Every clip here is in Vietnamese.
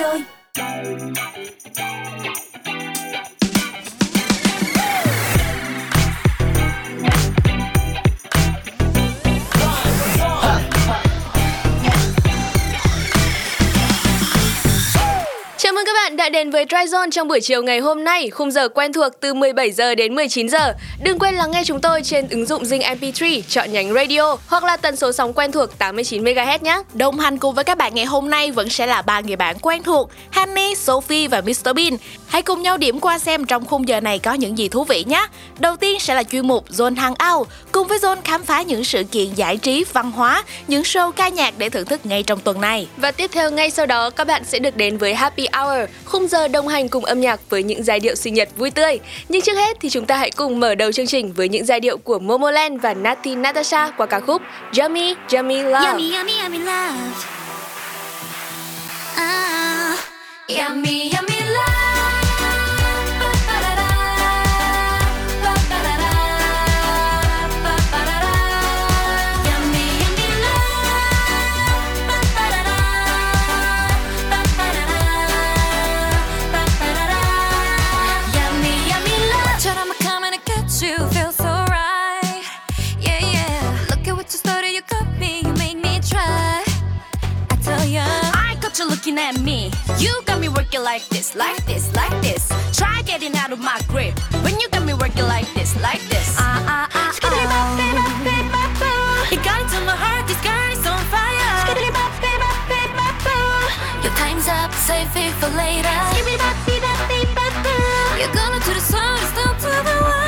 rồi. Đã đến với Dry Zone trong buổi chiều ngày hôm nay, khung giờ quen thuộc từ 17 giờ đến 19 giờ. Đừng quên lắng nghe chúng tôi trên ứng dụng Zing MP3, chọn nhánh radio hoặc là tần số sóng quen thuộc 89MHz nhé. Đồng hành cùng với các bạn ngày hôm nay vẫn sẽ là ba người bạn quen thuộc, Honey, Sophie và Mr Bean. Hãy cùng nhau điểm qua xem trong khung giờ này có những gì thú vị nhé. Đầu tiên sẽ là chuyên mục Zone Hangout, cùng với Zone khám phá những sự kiện giải trí, văn hóa, những show ca nhạc để thưởng thức ngay trong tuần này. Và tiếp theo ngay sau đó các bạn sẽ được đến với Happy Hour, khung giờ đồng hành cùng âm nhạc với những giai điệu sinh nhật vui tươi. Nhưng trước hết thì chúng ta hãy cùng mở đầu chương trình với những giai điệu của Momoland và Natty Natasha qua ca khúc Yummy Yummy Love. Yummy Yummy Yummy Love. Ah, yummy Yummy Love. Looking at me, you got me working like this, like this, like this. Try getting out of my grip when you got me working like this, like this. You got into my heart, this girl is on fire. Your time's up, save it for later. You're gonna do the song, it's not to the way.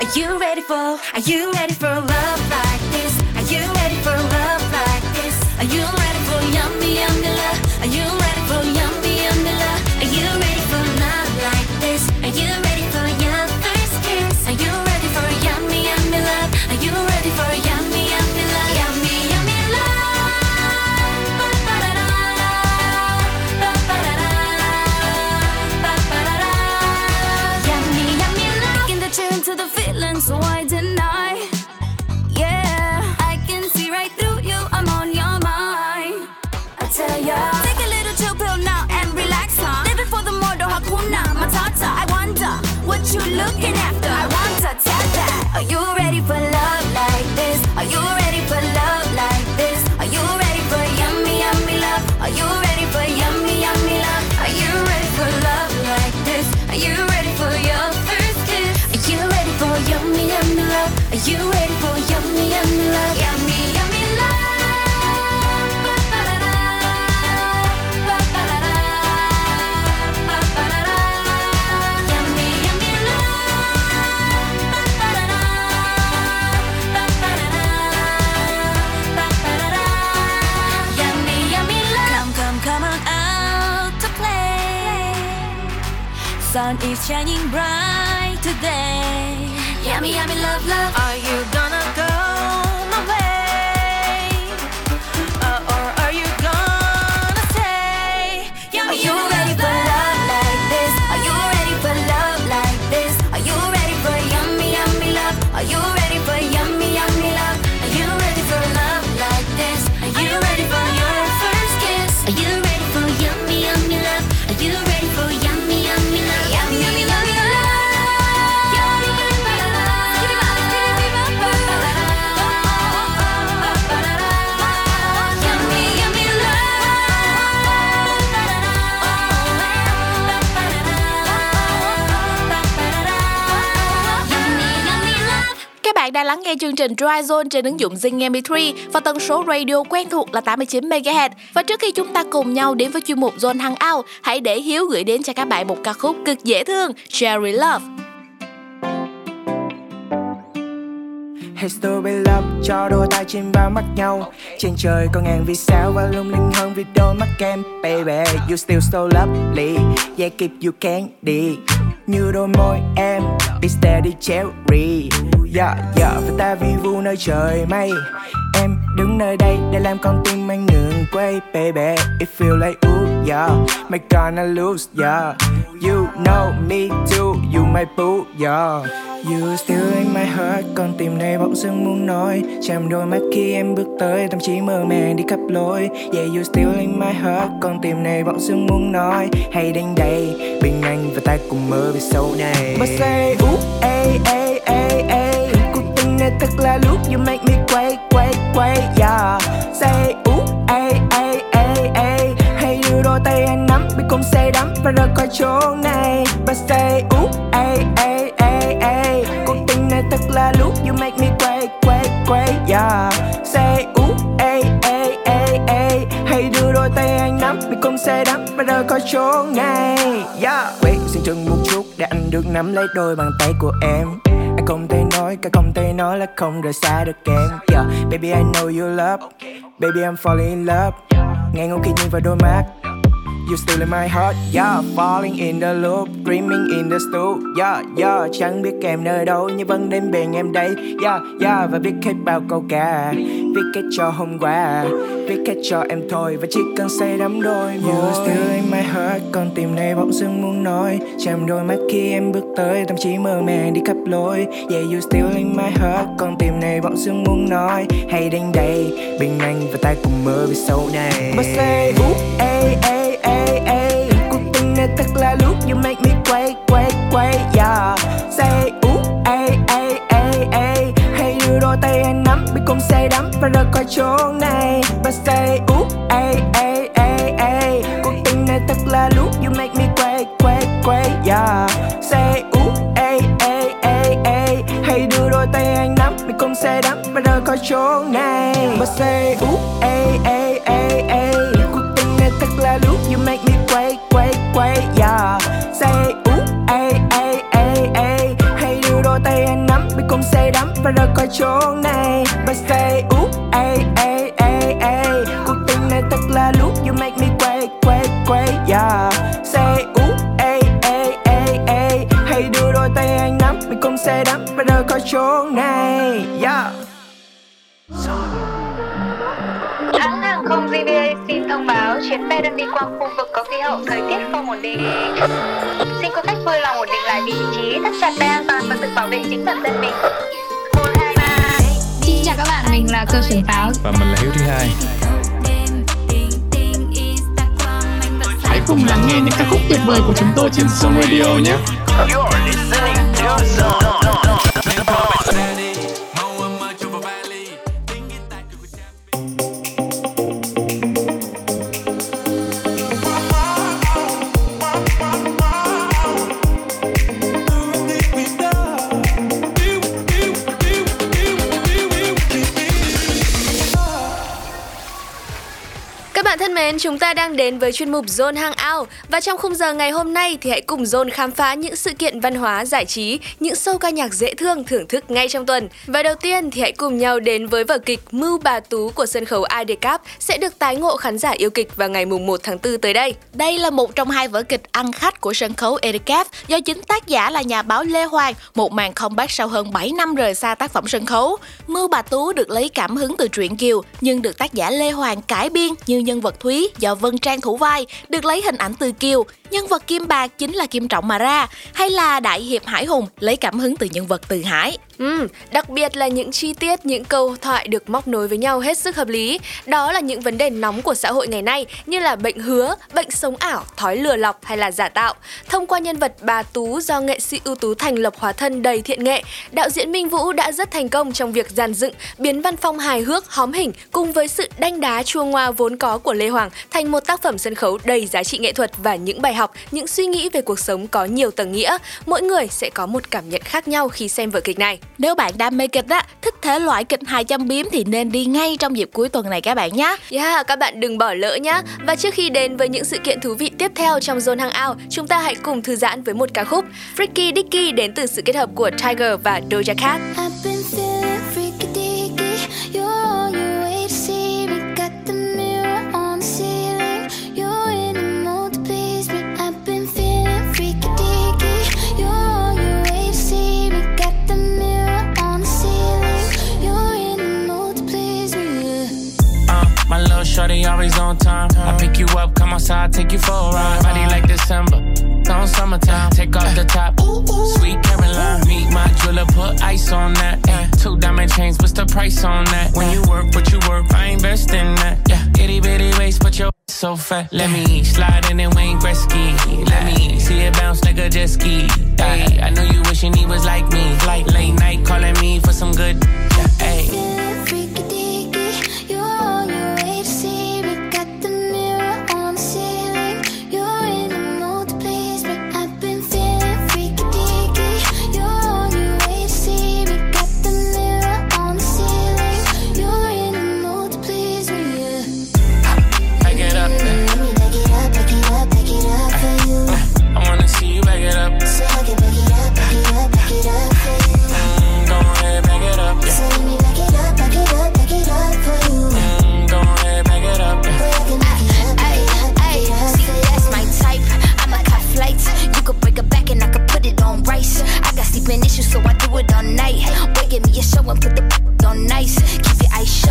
Are you ready for? Are you ready for love like this? Are you ready for love like this? Are you ready for yummy, yummy love? Are you ready for yummy, yummy love? Are you ready for love like this? Are you ready for your first kiss? Are you ready for yummy, yummy love? Are you ready for yummy, yummy love? Yummy, yummy love. Ba-ba-da-da, ba-ba-da-da, ba-ba-da-da. Yummy, yummy love. Taking the turn to the feeling, so why deny? What you looking after? I want to tell that. Are you ready for love like this? Are you ready for love like this? Are you ready for yummy, yummy love? Are you ready for yummy, yummy love? Are you ready for love like this? Are you ready for your first kiss? Are you ready for yummy, yummy love? Are you ready for yummy, yummy love? Yummy, yummy love. Sun is shining bright today. Yummy, yummy, love, love. Are you gonna go my way? Or are you gonna stay? Yummy, are you ready for love like this? Are you ready for love like this? Are you ready for yummy, yummy love? Are you ready for yummy, yummy love? Are you ready for love like this? Are you ready for your first kiss? Are you ready for yummy, yummy love? Are you ready for yummy, yummy love? Bạn đang lắng nghe chương trình Dry Zone trên ứng dụng Zing MP3 và tần số radio quen thuộc là 89MHz. Và trước khi chúng ta cùng nhau đến với chuyên mục Zone Hangout, hãy để Hiếu gửi đến cho các bạn một ca khúc cực dễ thương, Cherry Love. Hey Stupid Love, cho đôi tay trên bao mắt nhau. Trên trời có ngàn vì sao và lung linh hơn vì đôi mắt em. Baby, you still so lovely, yeah keep you candy. Như đôi môi em, be steady cherry. Dạ, dạ, và ta vi vu nơi trời mây. Em đứng nơi đây để làm con tim anh ngừng quay. Baby, it feel like ooh, yeah, my gonna lose, yeah. You know me too, you my boo, yeah. You still in my heart, con tim này bỗng dưng muốn nói. Chạm đôi mắt khi em bước tới, tâm trí mơ màng đi khắp lối. Yeah, you still in my heart, con tim này bỗng dưng muốn nói. Hay đến đây, bên anh và ta cùng mơ về sau này. But say, ooh, ay, ay, ay, ay. Cuộc tình này thật là lúc you make me quay, quay, quay, yeah. Say, ooh, ay, ay, ay, ay. Hay đưa đôi tay anh nắm, biết không say đắm và rời khỏi chỗ này. But say, ooh, ay, ay, ay, ay. Cuộc tình này thật là lúc you make me quay, quay, quay, yeah. Say, ooh, ay, ay, ay, ay. Hay đưa đôi tay anh nắm, biết không say đắm và rời khỏi chỗ này, yeah. Wait, xin chừng một chút để anh được nắm lấy đôi bàn tay của em. Anh không thể nói, cả không thể nói là không rời xa được em, yeah. Baby I know you love, baby I'm falling in love. Ngay ngô khi nhìn vào đôi mắt, you still in my heart, yeah. Falling in the loop, dreaming in the stool, yeah, yeah. Chẳng biết em nơi đâu nhưng vẫn đến bên em đây, yeah, yeah. Và biết hết bao câu ca, viết hết cho hôm qua, viết hết cho em thôi và chỉ cần say đắm đôi môi. You still in my heart, con tim này bỗng dưng muốn nói. Chạm đôi mắt khi em bước tới, tâm trí mơ màng đi khắp lối. Yeah, you still in my heart, con tim này bỗng dưng muốn nói. Hay đến đây, bên anh và ta cùng mơ về sau này. But say, ooh, ay, ay. Cuộc tình này thật là lúc you make me quay, quay, quay, yeah. Say, ooh, ay, ay, ay, ay. Hay đưa đôi tay anh nắm, biết không say đắm và rời khỏi chỗ này. But say, ooh, ay, ay, ay, ay. Cuộc tình này thật là lúc you make me quay, quay, quay, yeah. Say, ooh, ay, ay, ay, ay. Hay đưa đôi tay anh nắm, biết không say đắm và rời khỏi chỗ này. But say, ooh, ay, ay, ay, ay. Lúc you make me quay, quay, quay, yeah. Say, ooh, ay, ay, ay, ay. Hay đưa đôi tay anh nắm, biết không say đắm và rời khỏi chỗ này. But say, ooh, ay, ay, ay, ay. Cuộc tình này thật là lúc you make me quay, quay, quay, yeah. Say, ooh, ay, ay, ay, ay. Hay đưa đôi tay anh nắm, biết không say đắm và rời khỏi chỗ này, yeah. Hãng hàng không JBA xin thông báo chuyến bay đang đi qua khu vực có khí hậu thời tiết không ổn định. Xin quý khách vui lòng ổn định lại vị trí, thắt chặt dây an toàn và tự bảo vệ chính bản thân mình. 1, 2, 3. Xin chào các bạn, mình là Cơ Súng Táo. Và mình là Hiếu Thứ Hai. Hãy cùng lắng nghe những ca khúc tuyệt vời của chúng tôi trên Zone Radio nhé. You're listening to Zone. Chúng ta đang đến với chuyên mục Zone Hangout và trong khung giờ ngày hôm nay thì hãy cùng Zone khám phá những sự kiện văn hóa, giải trí, những show ca nhạc dễ thương thưởng thức ngay trong tuần. Và đầu tiên thì hãy cùng nhau đến với vở kịch Mưu Bà Tú của sân khấu ADCAP sẽ được tái ngộ khán giả yêu kịch vào ngày 1 tháng 4 tới đây. Đây là một trong hai vở kịch ăn khách của sân khấu ADCAP do chính tác giả là nhà báo Lê Hoàng, một màn comeback sau hơn 7 năm rời xa tác phẩm sân khấu. Mưu Bà Tú được lấy cảm hứng từ truyện Kiều nhưng được tác giả Lê Hoàng cải biên như nhân vật Thúy do Vân Trang thủ vai, được lấy hình ảnh từ Kiều, nhân vật Kim Bạc chính là Kim Trọng mà ra, hay là Đại Hiệp Hải Hùng lấy cảm hứng từ nhân vật Từ Hải. Đặc biệt là những chi tiết, những câu thoại được móc nối với nhau hết sức hợp lý. Đó là những vấn đề nóng của xã hội ngày nay như là bệnh hứa, bệnh sống ảo, thói lừa lọc hay là giả tạo. Thông qua nhân vật bà Tú do nghệ sĩ ưu tú Thành Lập hóa thân đầy thiện nghệ, đạo diễn Minh Vũ đã rất thành công trong việc dàn dựng, biến văn phong hài hước, hóm hỉnh cùng với sự đanh đá chua ngoa vốn có của Lê Hoàng thành một tác phẩm sân khấu đầy giá trị nghệ thuật và những bài học, những suy nghĩ về cuộc sống có nhiều tầng nghĩa. Mỗi người sẽ có một cảm nhận khác nhau khi xem vở kịch này. Nếu bạn đam mê kịch á, thích thể loại kịch hài châm biếm thì nên đi ngay trong dịp cuối tuần này các bạn nhé. Yeah, các bạn đừng bỏ lỡ nhé. Và trước khi đến với những sự kiện thú vị tiếp theo trong Zone Hangout, chúng ta hãy cùng thư giãn với một ca khúc Freaky Dicky đến từ sự kết hợp của Tiger và Doja Cat. shorty always on time. I pick you up, come outside, take you for a ride. Body like December, on summertime. Take off the top, sweet Caroline. Meet my jeweler, put ice on that. Two diamond chains, what's the price on that? When you work, what you work, I invest in that. Itty bitty waist, but your so fat. Let me slide in and Wayne Gretzky. Let me see it bounce like a jet ski. Ay, I know you wishing he was like me. Like late night calling me for some good. Ay. So I do it all night. Boy, give me a show and put the on nice. Keep your eyes shut,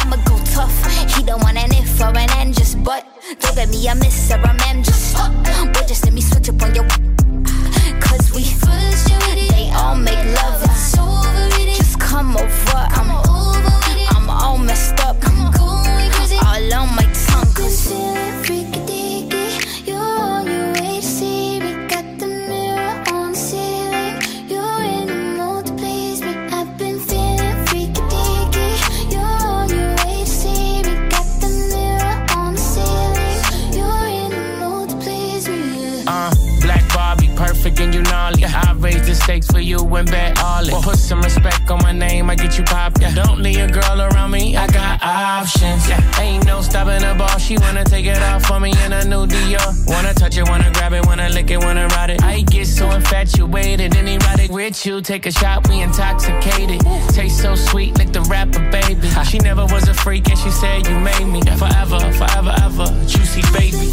I'ma go tough. He don't want an if or an end, just but. Don't get me a miss or a man, just boy, just let me switch up on your. Cause we they all make love. It's over, just come over. I'm all messed up. I'm going crazy. All on my tongue. Cause for you and bet all it. Put some respect on my name, I get you popped. Don't leave a girl around me, I got options. Ain't no stopping the ball, she wanna take it off for me in a new Dior. Wanna touch it, wanna grab it, wanna lick it, wanna ride it. I get so infatuated and erotic with you. Take a shot, we intoxicated. Taste so sweet, lick the rapper, baby. She never was a freak and she said you made me. Forever, forever, ever, juicy baby.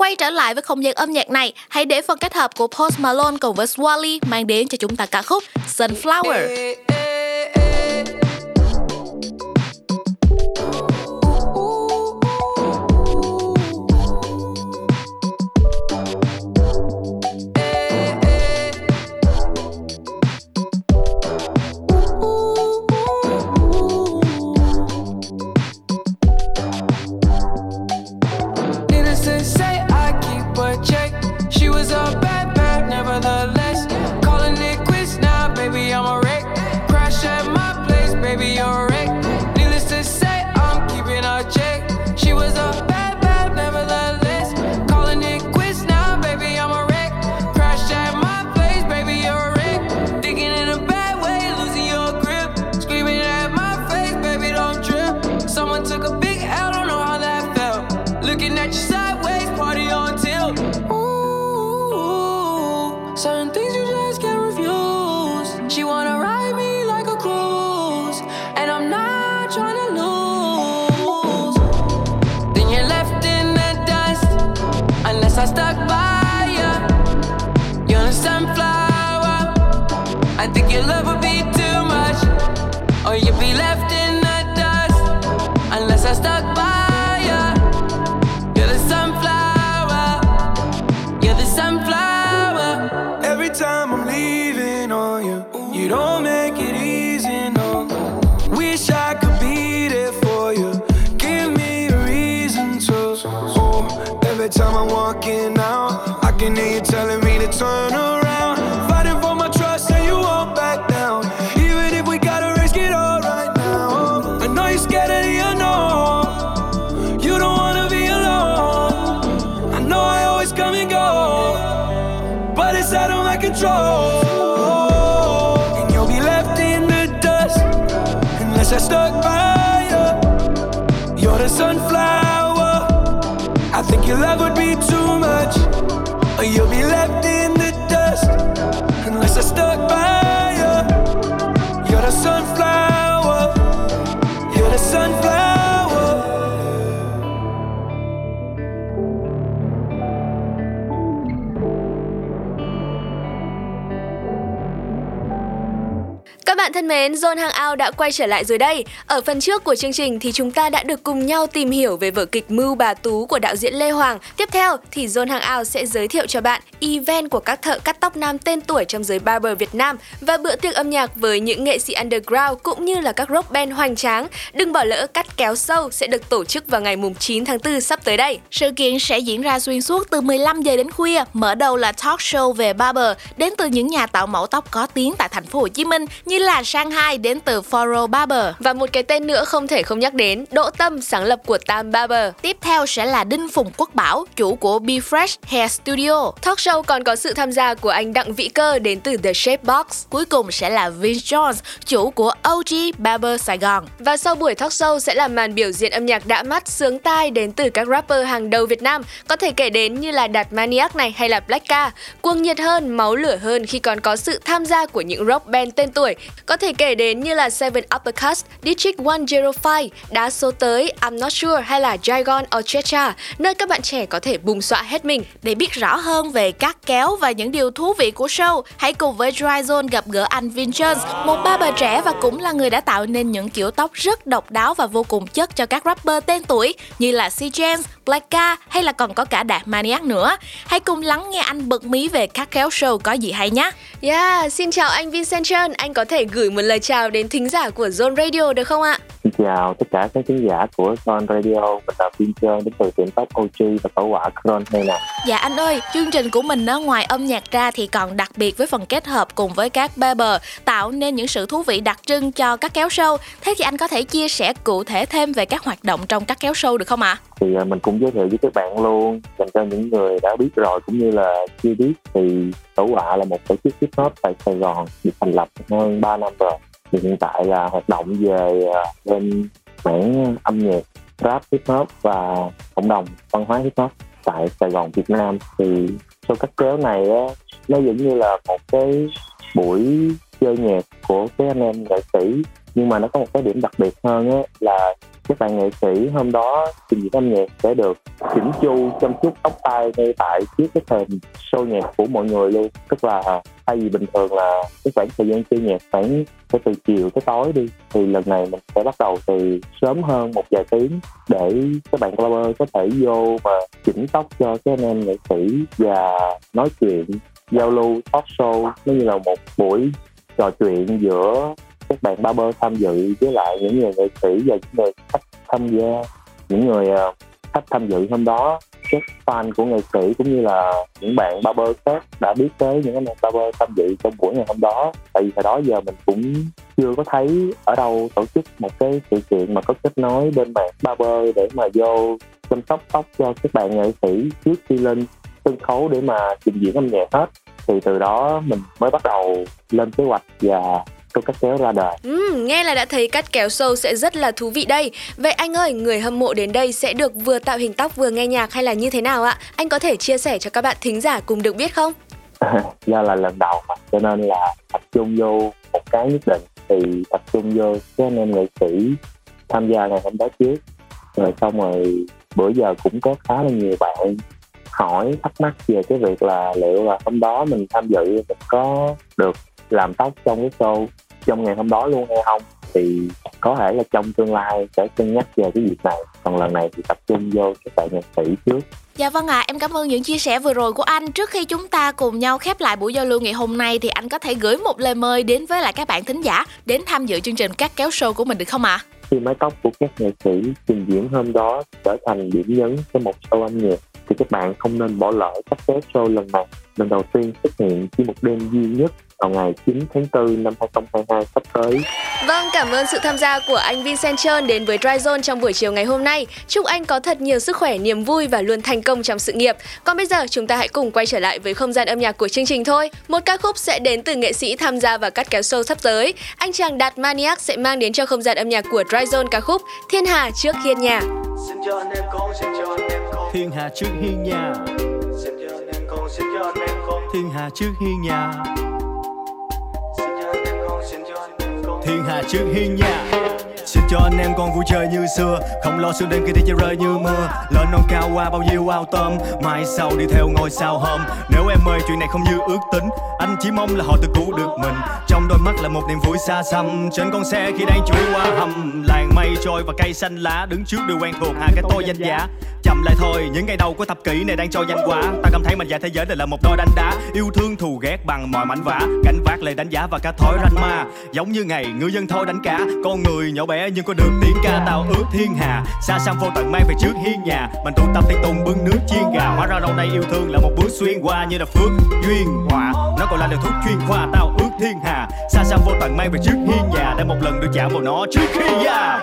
Quay trở lại với không gian âm nhạc này, hãy để phần kết hợp của Post Malone cùng với Swae Lee mang đến cho chúng ta ca khúc Sunflower. Scared of the unknown. Said stuck by you. You're the sunflower. I think your love would be too much, or you'll be left in the dust. Unless I stuck by you. You're the sunflower. You're the sunflower. Các bạn thân mến, Zone Hangout đã quay trở lại rồi đây. Ở phần trước của chương trình thì chúng ta đã được cùng nhau tìm hiểu về vở kịch Mưu Bà Tú của đạo diễn Lê Hoàng. Tiếp theo thì Zone Hangout sẽ giới thiệu cho bạn event của các thợ cắt tóc nam tên tuổi trong giới barber Việt Nam và bữa tiệc âm nhạc với những nghệ sĩ underground cũng như là các rock band hoành tráng. Đừng bỏ lỡ Cắt Kéo Sâu sẽ được tổ chức vào ngày 9 tháng 4 sắp tới đây. Sự kiện sẽ diễn ra xuyên suốt từ 15 giờ đến khuya, mở đầu là talk show về barber đến từ những nhà tạo mẫu tóc có tiếng tại thành phố Hồ Chí Minh như là Shanghai đến từ Foro Barber. Và một cái tên nữa không thể không nhắc đến, Đỗ Tâm, sáng lập của Tam Barber. Tiếp theo sẽ là Đinh Phùng Quốc Bảo, chủ của Be Fresh Hair Studio. Talk show còn có sự tham gia của anh Đặng Vĩ Cơ đến từ The Shape Box. Cuối cùng sẽ là Vince Jones, chủ của OG Barber Saigon. Và sau buổi talk show sẽ là màn biểu diễn âm nhạc đã mắt, sướng tai đến từ các rapper hàng đầu Việt Nam. Có thể kể đến như là Đạt Maniac này hay là Black Car. Cuồng nhiệt hơn, máu lửa hơn khi còn có sự tham gia của những rock band tên tuổi. Có thể kể đến như là Seven Uppercuts, District 105, Đá Số Tới, I'm Not Sure hay là Gigon Ocecha, nơi các bạn trẻ có thể bùng xõa hết mình. Để biết rõ hơn về Cắt Kéo và những điều thú vị của show, hãy cùng với Dry Zone gặp gỡ anh Vince Jones, một barber trẻ và cũng là người đã tạo nên những kiểu tóc rất độc đáo và vô cùng chất cho các rapper tên tuổi như là James, Black Car hay là còn có cả Đạt Maniac nữa. Hãy cùng lắng nghe anh bật mí về Cắt Kéo show có gì hay nhé. Yeah, xin chào anh Vincent Trần, anh có thể gửi một lời chào đến thính giả của Zone Radio được không ạ? Xin chào tất cả các thính giả của Zone Radio, mình là Vince Trần đến từ tiệm tóc OG và tẩu quả Cron đây nè. Dạ anh ơi, chương trình của mình đó, ngoài âm nhạc ra thì còn đặc biệt với phần kết hợp cùng với các barber tạo nên những sự thú vị đặc trưng cho các kéo show. Thế thì anh có thể chia sẻ cụ thể thêm về các hoạt động trong các kéo show được không ạ? Thì mình cũng giới thiệu với các bạn luôn, dành cho những người đã biết rồi cũng như là chưa biết thì Tẩu Họa là một tổ chức hip hop tại Sài Gòn, được thành lập hơn 3 năm rồi. Thì hiện tại là hoạt động về bên mảng âm nhạc rap hip hop và cộng đồng văn hóa hip hop tại Sài Gòn Việt Nam. Thì show Cắt Kéo này nó giống như là một cái buổi chơi nhạc của các anh em nghệ sĩ, nhưng mà nó có một cái điểm đặc biệt hơn là các bạn nghệ sĩ hôm đó trình diễn âm nhạc sẽ được chỉnh chu chăm chút tóc tai ngay tại trước cái thềm show nhạc của mọi người luôn. Tức là thay vì bình thường là cái khoảng thời gian chơi nhạc khoảng từ chiều tới tối đi, thì lần này mình sẽ bắt đầu từ sớm hơn một vài tiếng để các bạn barber có thể vô và chỉnh tóc cho các anh em nghệ sĩ và nói chuyện, giao lưu, talk show. Nó như là một buổi trò chuyện giữa các bạn barber tham dự với lại những người nghệ sĩ và những người khách tham gia. Những người khách tham dự hôm đó, các fan của nghệ sĩ cũng như là những bạn barber khác đã biết tới những bạn barber tham dự trong buổi ngày hôm đó. Tại vì hồi đó giờ mình cũng chưa có thấy ở đâu tổ chức một cái sự kiện mà có kết nối bên bạn barber để mà vô chăm sóc tóc cho các bạn nghệ sĩ trước khi lên sân khấu để mà trình diễn âm nhạc hết. Thì từ đó mình mới bắt đầu lên kế hoạch và câu Cắt Kéo ra đời. Nghe là đã thấy Cắt Kéo show sẽ rất là thú vị đây. Vậy anh ơi, người hâm mộ đến đây sẽ được vừa tạo hình tóc vừa nghe nhạc hay là như thế nào ạ? Anh có thể chia sẻ cho các bạn thính giả cùng được biết không? Do là lần đầu mà, cho nên là tập trung vô một cái nhất định. Thì tập trung vô các anh em nghệ sĩ tham gia ngày hôm đó trước. Rồi xong rồi bữa giờ cũng có khá là nhiều bạn hỏi thắc mắc về cái việc là liệu là hôm đó mình tham dự mình có được làm tóc trong cái show trong ngày hôm đó luôn hay không. Thì có thể là trong tương lai sẽ cân nhắc về cái việc này, còn lần này thì tập trung vô các bạn nhạc sĩ trước. Dạ vâng ạ, em cảm ơn những chia sẻ vừa rồi của anh. Trước khi chúng ta cùng nhau khép lại buổi giao lưu ngày hôm nay thì anh có thể gửi một lời mời đến với lại các bạn thính giả đến tham dự chương trình Cắt Kéo show của mình được không ạ? Thì mái tóc của các nghệ sĩ trình diễn hôm đó trở thành điểm nhấn cho một show âm nhạc, thì các bạn không nên bỏ lỡ Cắt Kéo show lần này, lần đầu tiên xuất hiện chỉ một đêm duy nhất vào ngày 9 tháng 4 năm 2022 sắp tới. Vâng, cảm ơn sự tham gia của anh Vincent Trần đến với Dry Zone trong buổi chiều ngày hôm nay. Chúc anh có thật nhiều sức khỏe, niềm vui và luôn thành công trong sự nghiệp. Còn bây giờ chúng ta hãy cùng quay trở lại với không gian âm nhạc của chương trình thôi. Một ca khúc sẽ đến từ nghệ sĩ tham gia và cắt kéo show sắp tới. Anh chàng Đạt Maniac sẽ mang đến cho không gian âm nhạc của Dry Zone ca khúc Thiên Hà Trước Hiên Nhà. Xin cho anh em con, xin cho anh em con. Thiên Hà Trước Hiên Nhà. Xin cho anh em con, xin cho anh em con. Thiên Hà Trước Hiên Nhà. Xin cho anh em con, xin cho anh em con. Thiên Hà Trước Hiên Nhà. Xin cho anh em con vui chơi như xưa, không lo sương đêm khi thấy trời rơi như mưa. Lên non cao qua bao nhiêu ao tôm, mai sau đi theo ngôi sao hôm. Nếu em ơi chuyện này không như ước tính, anh chỉ mong là họ tự cứu được mình. Trong đôi mắt là một niềm vui xa xăm, trên con xe khi đang chui qua hầm. Làng mây trôi và cây xanh lá, đứng trước điều quen thuộc, hạ cái tôi danh giá. Chậm lại thôi, những ngày đầu của thập kỷ này đang cho danh quả. Ta cảm thấy mình và thế giới đều là một đôi đánh đá, yêu thương thù ghét bằng mọi mảnh vả. Cảnh vác lời đánh giá và cả thói ranh ma, giống như ngày ngư dân thôi đánh cá. Con người nhỏ bé nhưng có được tiếng ca, tao ước thiên hà xa xăm vô tận mang về trước hiên nhà. Mình tụ tập tay tùng bưng nước chiên gà, hóa ra lâu nay yêu thương là một bước xuyên qua như là phước duyên họa. Nó còn là liều thuốc chuyên khoa, tao ước thiên hà xa xăm vô tận mang về trước hiên nhà, để một lần được chạm vào nó trước khi già.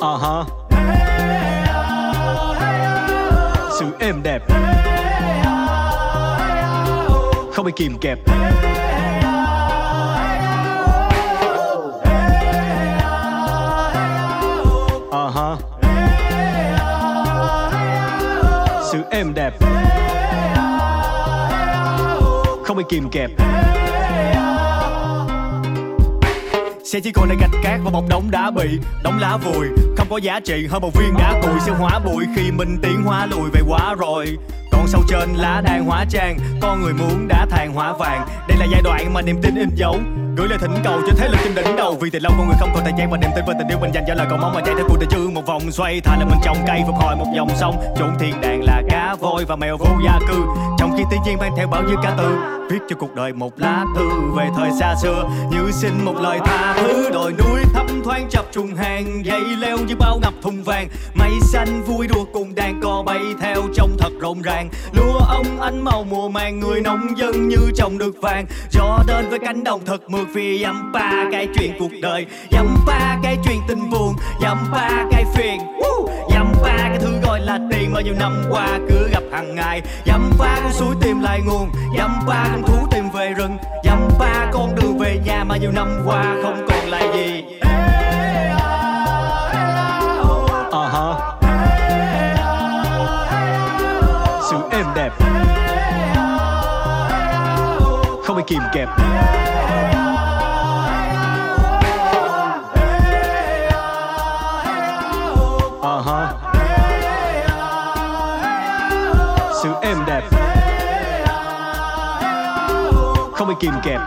Uh-huh. Sự êm đẹp không bị kìm kẹp, uh-huh. Sự êm đẹp không bị kìm kẹp. Xe chỉ còn lại gạch cát và một đống đá bị đống lá vùi, không có giá trị hơn một viên đá cùi. Sẽ hóa bụi khi mình tiến hóa lùi về quá rồi. Còn sâu trên lá đang hóa trang, con người muốn đá than hóa vàng. Đây là giai đoạn mà niềm tin in dấu, gửi lời thỉnh cầu cho thế lực trên đỉnh đầu. Vì từ lâu con người không còn thời gian và niềm tin về tình yêu mình dành cho lời cầu mong mà chạy theo cuộc đời chương một vòng xoay. Thà là mình trồng cây phục hồi một dòng sông, chốn thiên đàng là cá voi và mèo vô gia cư, trong khi tự nhiên mang theo bao nhiêu cá từ. Viết cho cuộc đời một lá thư về thời xa xưa, như xin một lời tha thứ. Đồi núi thấp thoáng chập trùng hàng, dây leo như bao ngập thùng vàng. Mây xanh vui đùa cùng đàn cò bay theo trông thật rộn ràng. Lúa ông ánh màu mùa màng, người nông dân như trồng được vàng. Gió đến với cánh đồng thật mượt, vì dăm ba cái chuyện cuộc đời, dăm ba cái chuyện tình buồn, dăm ba cái phiền, dăm ba cái thứ gọi là tiền mà nhiều năm qua cứ gặp hàng ngày. Dăm ba con suối tìm lại nguồn, dăm ba con thú tìm về rừng, dăm ba con đường về nhà mà nhiều năm qua không còn lại gì. Uh-huh. Sự êm đẹp không bị kìm kẹp. Uh-huh. Sự êm đẹp không bị kìm kẹp.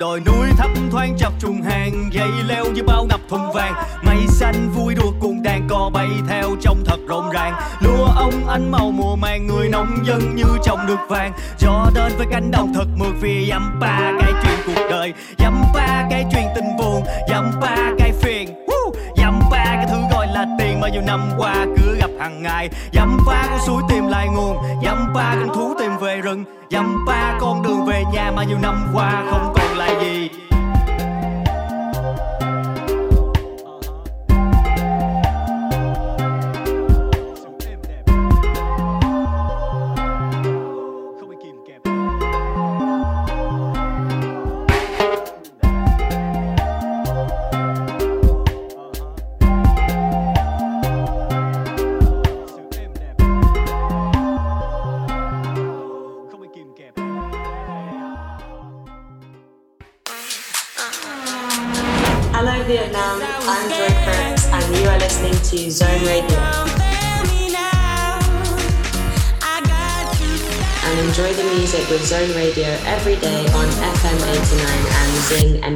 Đồi núi thấp thoáng chập trùng hàng, dây leo như bao ngập thùng vàng. Mây xanh vui đùa cùng đàn cò bay theo trông thật rộn ràng. Lúa ông ánh màu mùa màng, người nông dân như trồng được vàng. Gió đến với cánh đồng thật mượt, vì dăm ba cái chuyện cuộc đời, dăm ba cái chuyện tình buồn, dăm ba cái phiền, dăm ba cái thứ gọi là tiền mà nhiều năm qua cứ gặp hàng ngày. Dăm ba con suối tìm lại nguồn, dăm ba con thú tìm về rừng, dăm ba con đường về nhà mà nhiều năm qua không còn lại gì. With Zone Radio every day on FM 89 and Zing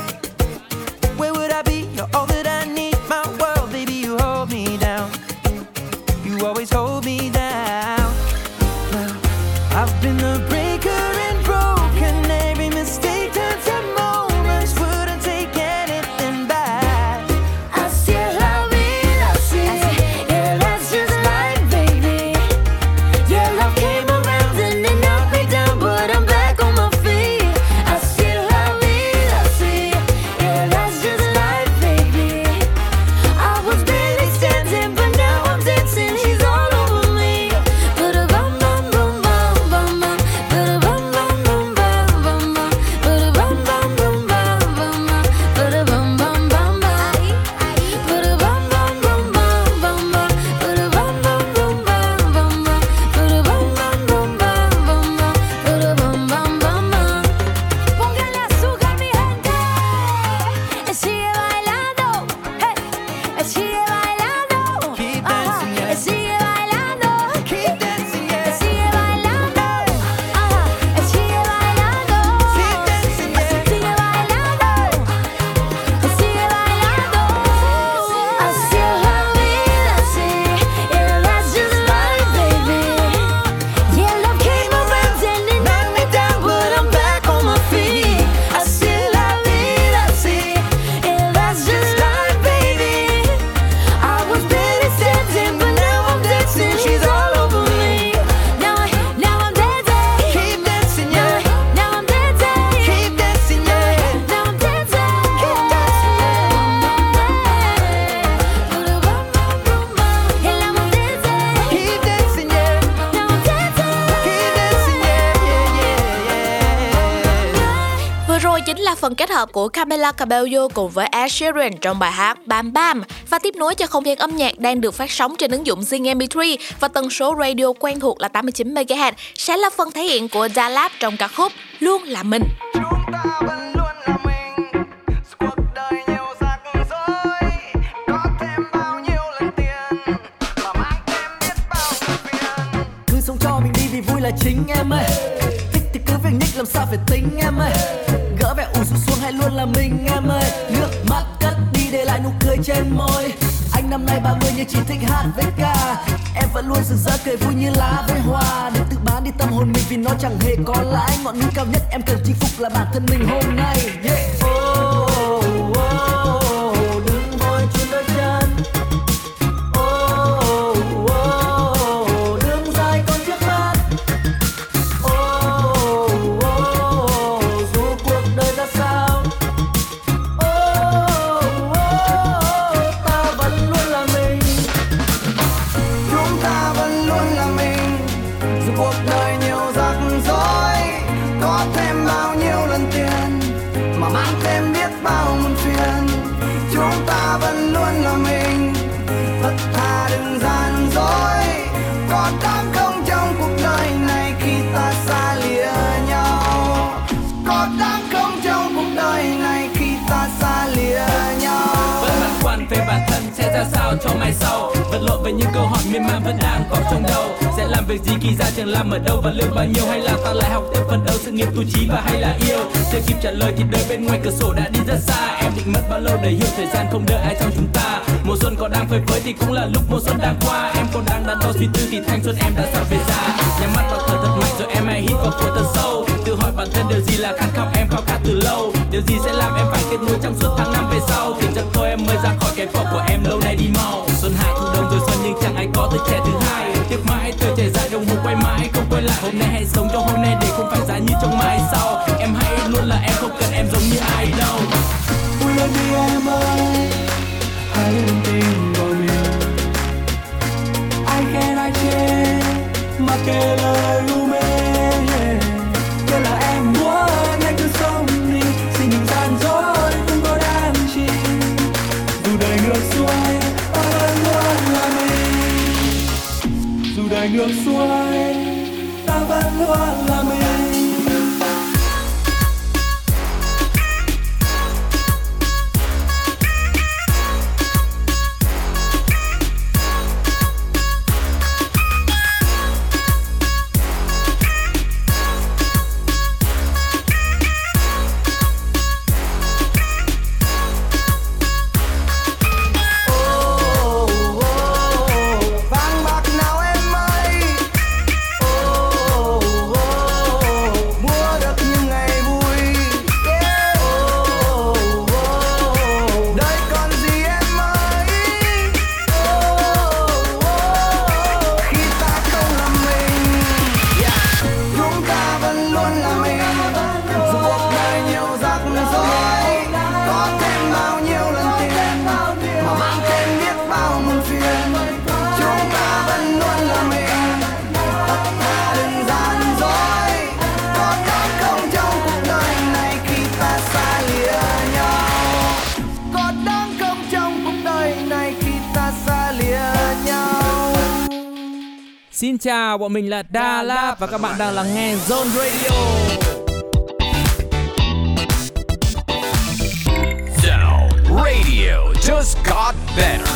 Where would I be? You're all that I need, my world, baby, you hold me down. You always hold me down. Well, I've been a breaker and broken. Every mistake turns to moments. Wouldn't take anything back. I still love it, I see. Yeah, that's just life, baby. Yeah, love came around and it knocked me down, but I'm back on my feet. I still love it, I see. Yeah, that's just life, baby. I was barely standing, but now I'm dancing. He's all over me. But a bum bum bum bum bum bum. But a bum bum bum bum bum bum. But a bum bum bum bum bum bum. But a bum bum bum bum. But a bum bum bum bum bum bum. But a bum bum bum bum bum bum. But a bum bum bum bum bum bum. But a bum bum bum bum. Póngale azúcar, mi gente. Sigue bailando, hey. Sigue bailando. Keep dancing, yeah. Sigue bailando. Keep dancing, yeah. Sigue bailando. Sigue bailando. Keep dancing, yeah. Sigue bailando. Sigue bailando. Así es la vida, así. Yeah, that's just life, baby. Yeah, love came around and it knocked me down, but I'm back on my feet. Así es la vida, así. Yeah, that's just life, baby. I was barely standing, but now I'm dancing. She's all over me. Now I'm dancing. Keep dancing, yeah. Now I'm dancing. Keep dancing, yeah. Now I'm dancing. Keep dancing, yeah. And now I'm dancing. Keep dancing, yeah. Now I'm dancing. Keep dancing, yeah, yeah, yeah, yeah. Vừa rồi chính là phần kết hợp của Camila Cabello cùng với Ed Sheeran trong bài hát Bam Bam và tiếp nối cho không gian âm nhạc đang được phát sóng trên ứng dụng Zing MP3 và tần số radio quen thuộc là 89 MHz sẽ là phần thể hiện của Zalab trong ca khúc Luôn là mình. Chúng ta vẫn luôn là mình. Cuộc đời nhiều rắc rối, có thêm bao nhiêu lần tiền, mà mãi em biết bao nhiêu phiền. Cứ sống cho mình đi vì vui là chính em ơi. Thích thì cứ việc nick làm sao phải tính em ơi. Gỡ vẻ ủ rũ xuống hãy luôn là mình em ơi. Nước mắt cất đi để lại nụ cười trên môi. Anh năm nay 30 nhưng chỉ thích hát với ca. Em vẫn luôn rực rỡ cười vui như lá với hoa. Đừng tự bán đi tâm hồn mình vì nó chẳng hề có lãi. Ngọn núi cao nhất em cần chinh phục là bản thân mình hôm nay. Yeah. Đứng môi trên đôi chân. Đường dài còn trước mắt. Dù cuộc đời ra sao. Ta vẫn luôn là mình. Chúng ta vẫn luôn là mình. Dù cuộc đời nhiều rắc rối, có thêm bao nhiêu lần tiền, mà mang thêm biết bao muôn phiền. Chúng ta vẫn luôn là mình. Thật thà đừng gian dối, có đáng không trong cuộc đời này khi ta xa lìa nhau. Có đáng không trong cuộc đời này khi ta xa lìa nhau. Vẫn băn khoăn về bản thân sẽ ra sao cho mai sau, vật lộn với những câu hỏi miên man vẫn đang còn trong đầu. Sẽ làm việc gì khi ra trường, làm ở đâu và lương bao nhiêu, hay là ta lại học tiếp phần đấu sự nghiệp tu trí và hay là yêu. Chưa kịp trả lời thì đời bên ngoài cửa sổ đã đi rất xa. Em định mất bao lâu để hiểu thời gian không đợi ai trong chúng ta. Mùa xuân còn đang phơi phới thì cũng là lúc mùa xuân đang qua. Em còn đang đắn đo suy tư thì thanh xuân em đã sắp về già. Nhắm mắt vào thở thật mạnh rồi em hãy hít vào phổi thật sâu. Tự hỏi bản thân điều gì là khát khao em khao khát. K-pop của em lâu nay đi mau. Xuân hạ thu đông từ xuân nhưng chẳng ai có tới trẻ thứ hai. Tiếc mãi tôi trẻ dài đồng hồ quay mãi không quay lại. Hôm nay hãy sống cho hôm nay để không phải giá như trong mai sau. Em hãy luôn là em, không cần em giống như ai đâu. Vui lên đi em ơi, hãy đừng tin vào mình. Ai khen ai chê mà kể lời u mê. Thế là em muốn anh cứ sống đi, xin đừng gian dối không có đáng chi. Dù đời ngược xuôi, ta vẫn luôn là mình. Dù đời ngược xuôi, ta vẫn luôn là mình. Xin chào, bọn mình là Zalab và các bạn đang lắng nghe Zone Radio. Zone Radio just got better.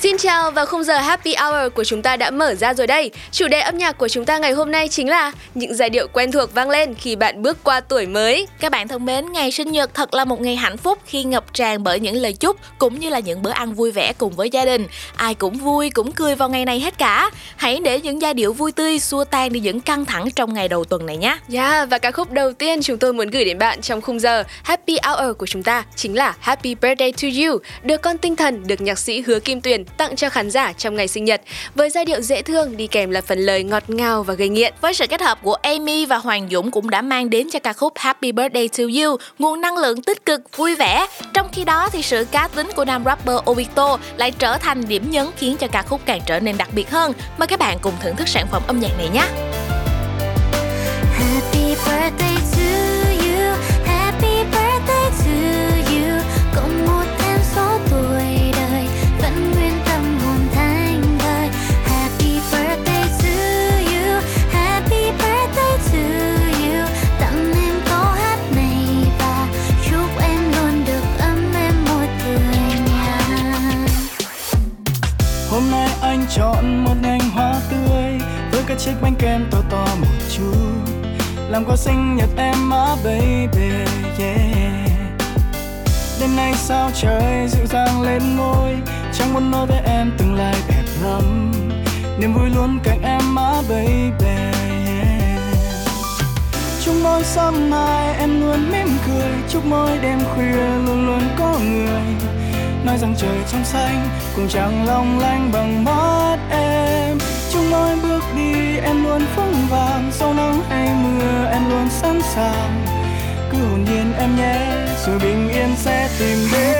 Xin chào, và khung giờ Happy Hour của chúng ta đã mở ra rồi đây. Chủ đề âm nhạc của chúng ta ngày hôm nay chính là những giai điệu quen thuộc vang lên khi bạn bước qua tuổi mới. Các bạn thân mến, ngày sinh nhật thật là một ngày hạnh phúc khi ngập tràn bởi những lời chúc cũng như là những bữa ăn vui vẻ cùng với gia đình. Ai cũng vui, cũng cười vào ngày này hết cả. Hãy để những giai điệu vui tươi xua tan đi những căng thẳng trong ngày đầu tuần này nhé. Yeah, và ca khúc đầu tiên chúng tôi muốn gửi đến bạn trong khung giờ Happy Hour của chúng ta chính là Happy Birthday to You, Đứa Con Tinh Thần được nhạc sĩ Hứa Kim Tuyền tặng cho khán giả trong ngày sinh nhật, với giai điệu dễ thương đi kèm là phần lời ngọt ngào và gây nghiện. Với sự kết hợp của Amy và Hoàng Dũng cũng đã mang đến cho ca khúc Happy Birthday to You nguồn năng lượng tích cực, vui vẻ. Trong khi đó thì sự cá tính của nam rapper Obito lại trở thành điểm nhấn khiến cho ca khúc càng trở nên đặc biệt hơn. Mời các bạn cùng thưởng thức sản phẩm âm nhạc này nhé. Happy Birthday to You, Happy Birthday to You. Cộng một em số tuổi đời vẫn nguyên. Hôm nay anh chọn một nhành hoa tươi với cái chiếc bánh kem to to một chút, làm quà sinh nhật em á baby, yeah. Đêm nay sao trời dịu dàng lên ngôi, chẳng muốn nói với em tương lai đẹp lắm, niềm vui luôn cạnh em á baby, yeah. Chúc mỗi sáng mai em luôn mỉm cười, chúc mỗi đêm khuya luôn luôn có người nói rằng trời trong xanh cùng chẳng long lanh bằng mắt em. Chúc mỗi bước đi em luôn vững vàng, sau nắng hay mưa em luôn sẵn sàng, cứ hồn nhiên em nhé, rồi bình yên sẽ tìm đến.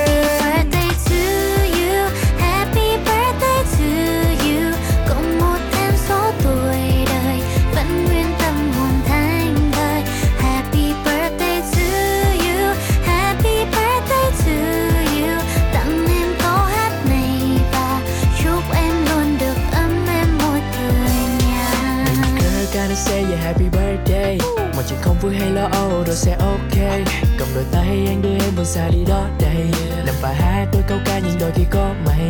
Say yeah, happy birthday. Mọi chuyện không vui hay lo âu rồi sẽ ok. Cầm đôi tay anh đưa em vượt xa đi đó đây. Làm và hát đôi câu ca nhưng đôi khi có mày.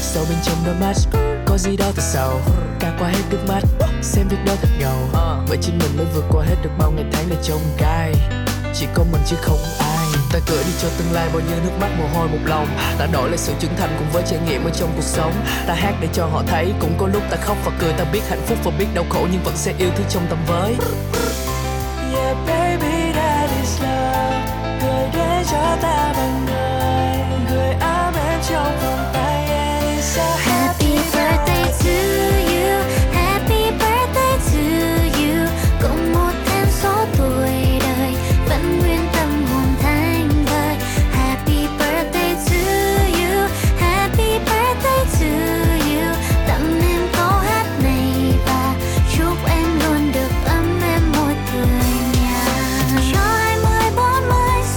Sâu bên trong đôi mắt có gì đó thật sầu. Cả qua hết nước mắt, xem việc đó thật ngầu. Vậy chính mình mới vượt qua hết được bao ngày tháng để trông cay. Chỉ có mình chứ không ai. Ta gửi đi cho tương lai bao nhiêu nước mắt mồ hôi một lòng. Ta đổi lại sự trưởng thành cùng với trải nghiệm ở trong cuộc sống. Ta hát để cho họ thấy, cũng có lúc ta khóc và cười. Ta biết hạnh phúc và biết đau khổ, nhưng vẫn sẽ yêu thương trong tầm với. Yeah baby that is love. Gửi đến cho ta bằng đời, gửi ấm em trong vòng tay. And it's a happy birthday to you. Happy birthday to you. Cùng một thêm số tuổi đời vẫn nguyên tâm hồn thanh vời. Happy birthday to you. Happy birthday to you. Tặng em câu hát này và chúc em luôn được ấm em một người nhà. Cho 20, 40,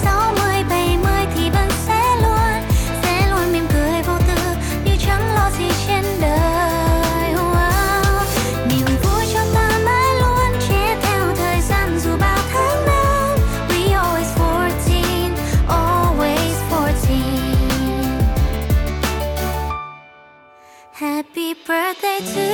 60, 70 thì vẫn sẽ luôn mỉm cười vô tư như chẳng lo gì trên đời. Wow. Niềm vui cho ta mãi luôn chia theo thời gian dù bao tháng năm. We always 14, always 14. Happy birthday to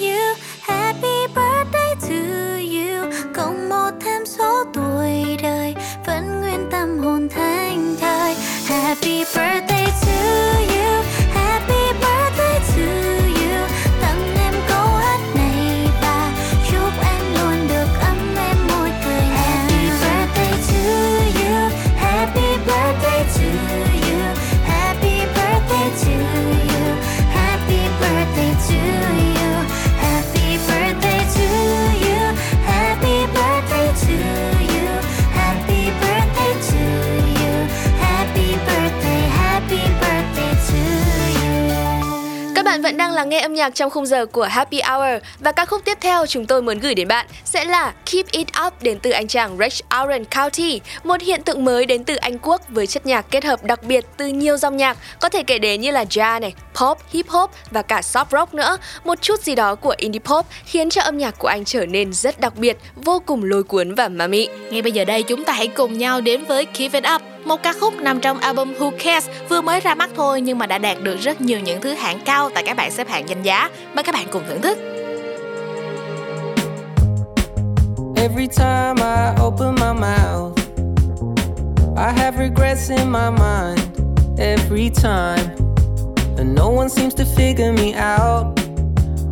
you. Happy birthday to you. Cộng một thêm số tuổi đời vẫn nguyên tâm hồn thanh thơi. Happy birthday to you. Happy birthday to you. Tặng em câu hát này và chúc em luôn được ấm em môi cười. Happy birthday to you. Happy birthday to you. Happy birthday to you. Happy birthday to you. Happy birthday to you. Happy birthday to you. Happy birthday to you. Happy birthday to you. Các bạn vẫn đang lắng nghe âm nhạc trong khung giờ của Happy Hour, và ca khúc tiếp theo chúng tôi muốn gửi đến bạn sẽ là Keep It Up đến từ anh chàng Rex Orange County, một hiện tượng mới đến từ Anh Quốc với chất nhạc kết hợp đặc biệt từ nhiều dòng nhạc, có thể kể đến như là jazz này, pop, hip hop và cả soft rock nữa, một chút gì đó của indie pop khiến cho âm nhạc của anh trở nên rất đặc biệt, vô cùng lôi cuốn và ma mị. Ngay bây giờ đây chúng ta hãy cùng nhau đến với Keep It Up, một ca khúc nằm trong album Who Cares vừa mới ra mắt thôi nhưng mà đã đạt được rất nhiều những thứ hạng cao tại các bảng xếp hạng danh giá. Mời các bạn cùng thưởng thức. Every time I open my mouth, I have regrets in my mind every time, and no one seems to figure me out.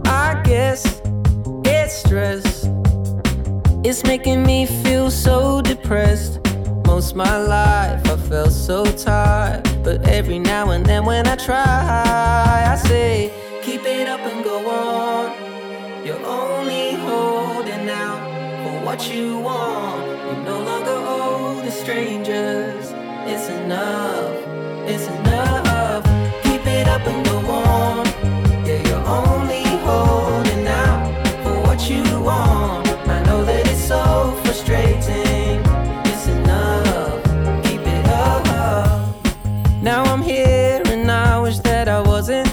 I guess it's stress. It's making me feel so depressed. Most my life I felt so tired, but every now and then when I try, I say, keep it up and go on. You're only holding out for what you want. You no longer owe the strangers. It's enough, it's enough. Keep it up and go on. Yeah, you're only holding out for what you want. I know that it's so frustrating. Now I'm here and I wish that I wasn't.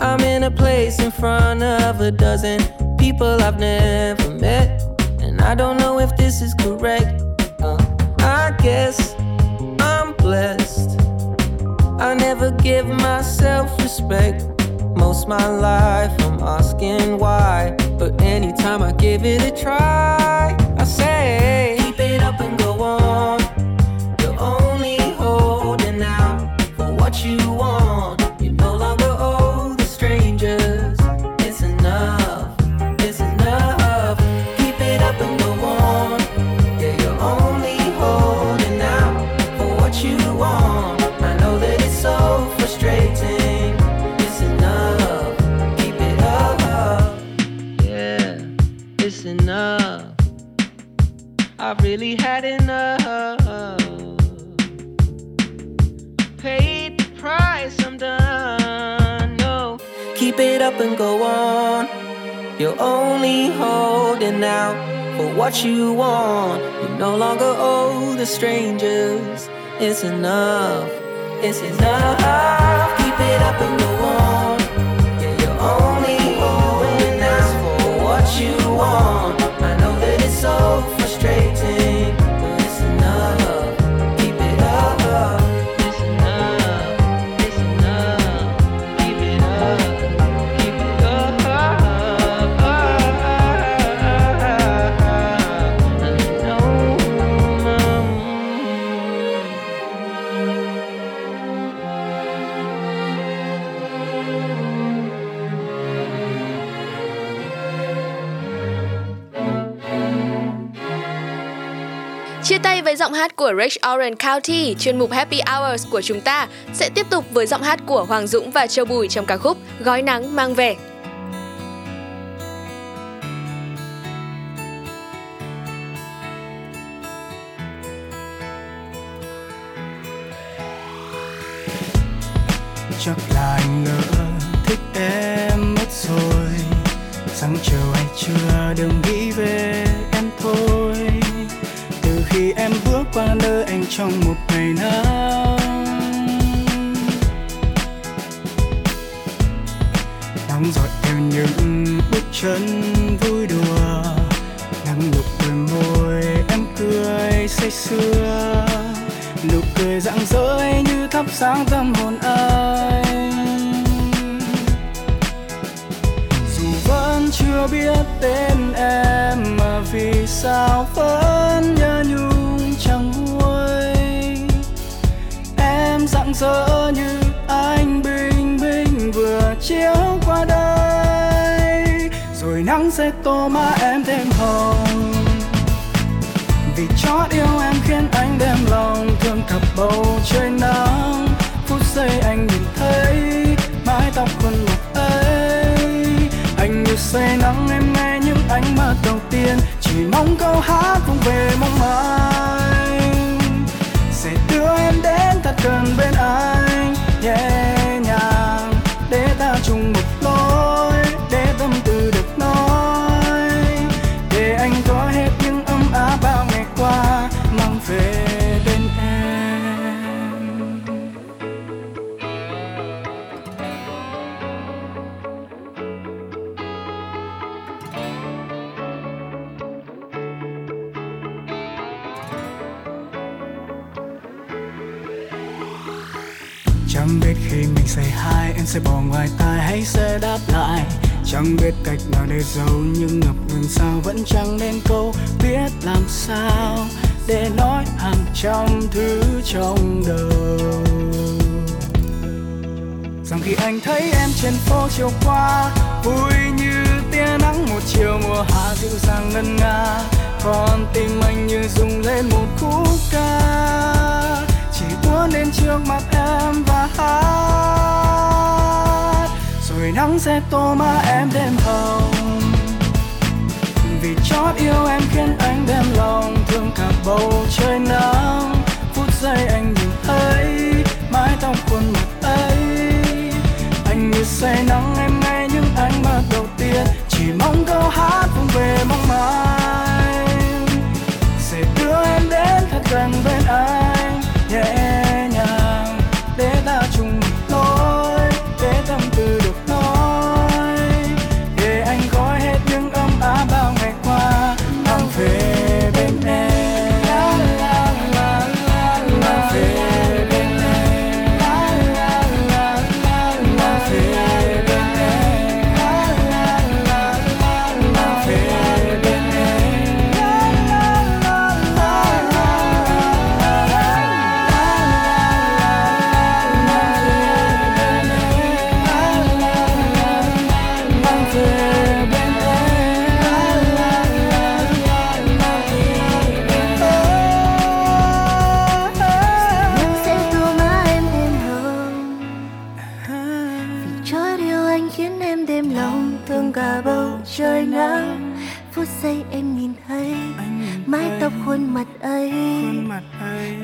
I'm in a place in front of a dozen people I've never met, and I don't know if this is correct. I guess I'm blessed. I never give myself respect. Most my life I'm asking why, but anytime I give it a try, I say keep it up and go on. You're only holding out what you want, you no longer owe the strangers. It's enough, it's enough. Keep it up and go on. Yeah, you're only holding out for what you want. I know that it's so frustrating. It's enough, keep it up. Yeah, it's enough. I've really had enough. Paid the price, I'm done, no. Keep it up and go on. You're only holding out for what you want. You no longer owe the strangers. It's enough, it's enough. Keep it up and go on. Yeah, you're only holding out for what you want. I know that it's so frustrating, but it's enough, keep it up. Chia tay với giọng hát của Rich Orange County, chuyên mục Happy Hours của chúng ta sẽ tiếp tục với giọng hát của Hoàng Dũng và Châu Bùi trong ca khúc Gói Nắng Mang Về. Chắc là anh ngỡ thích em mất rồi, sáng chiều hay trưa đừng nghĩ về em thôi. Từ khi em bước qua nơi anh trong một ngày nắng, nắng giọt theo những bước chân vui đùa, nắng nhục đôi môi em cười say sưa, nụ cười rạng rỡ như thắp sáng tâm hồn anh. Dù vẫn chưa biết tên em mà vì sao vẫn nhớ nhung chẳng nguôi. Em rạng rỡ như ánh bình minh vừa chiếu qua đây, rồi nắng sẽ tô má em thêm hồng. Vì chót yêu em khiến anh đem lòng thương thập bầu trời nắng. Phút giây anh nhìn thấy mái tóc khuôn mặt ấy, anh như say nắng em nghe những ánh mắt đầu tiên. Chỉ mong câu hát vọng về mong mai sẽ đưa em đến thật gần bên anh, nhẹ nhàng để ta chung một lối, để tâm tư được nói, để anh có hết những âm áp bao ngày qua mang về bên em. Chẳng biết khi mình say hi em sẽ bỏ ngoài tai hay sẽ đáp lại, chẳng biết cách nào để giấu nhưng ngập ngừng sao vẫn chẳng nên câu. Biết làm sao để nói hàng trăm thứ trong đầu, rằng khi anh thấy em trên phố chiều qua vui như tia nắng một chiều mùa hạ dịu dàng ngân nga, còn tim anh như rung lên một khúc ca, chỉ muốn đến trước mặt em và hát, rồi nắng sẽ tô má em đêm hồng. Vì chót yêu em khiến anh đem lòng thương cả bầu trời nắng. Phút giây anh nhìn thấy mái tóc khuôn mặt ấy, anh như say nắng em nghe những ánh mắt đầu tiên. Chỉ mong câu hát vọng về mong mai sẽ đưa em đến thật gần bên anh, nhẹ nhàng để ta chung một lối, để tâm tư được nói, để anh gói hết những âm áp bao ngày qua mang về bên em.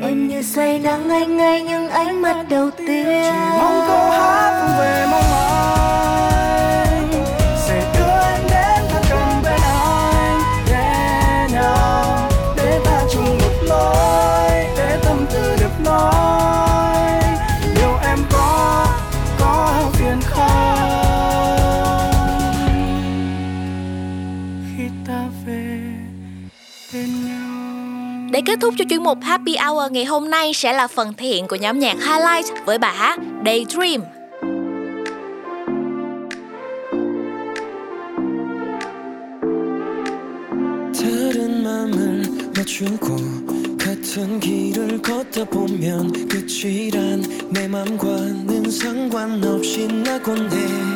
Em như say nắng anh ngay những ánh mắt đầu tiên. Chỉ mong câu hát vọng về mong anh sẽ đưa em đến thật gần bên anh, nhẹ nhàng để ta chung một lối, để tâm tư được nói, điều em có phiền không khi ta về bên nhau. Để kết thúc cho chuyên mục Happy Hour ngày hôm nay sẽ là phần thể hiện của nhóm nhạc Highlight với bài hát Daydream.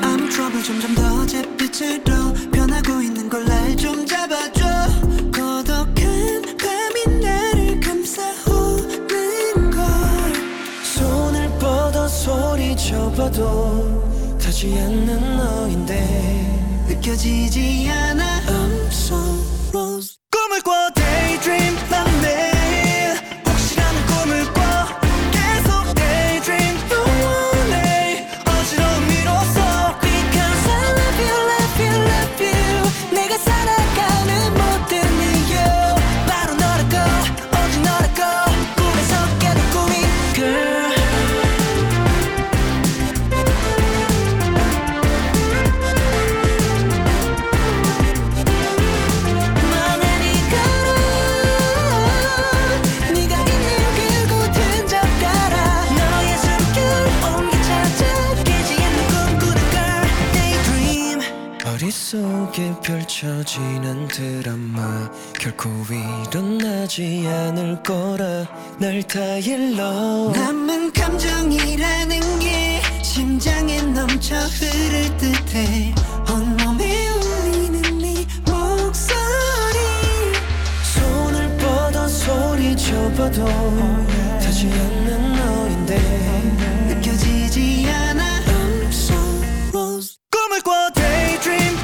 I'm trouble 점점 더 잿빛으로 변하고 있는 걸 날 좀 잡아줘. 어떻게 감히 나를 바빠도 타지 않는 너인데 느껴지지 않아 I'm so lost 꿈을 꿔 daydream 밤 매일 혹시라는 꿈을 꿔 계속 daydream 영원해 어지러움 밀었어 Because I love you, love you, love you 내가 살아가는 모든 이유 바로 너라고 오직 너라고 꿈에서 깨는 꿈이 Girl 속에 펼쳐지는 드라마 결코 일어나지 않을 거라 날 다 일러 남은 감정이라는 게 심장에 넘쳐 흐를 듯해 온몸에 울리는 네 목소리 손을 뻗어 소리쳐봐도 타지 않는 너인데 느껴지지 않아 I'm so lost 꿈을 꿔 daydream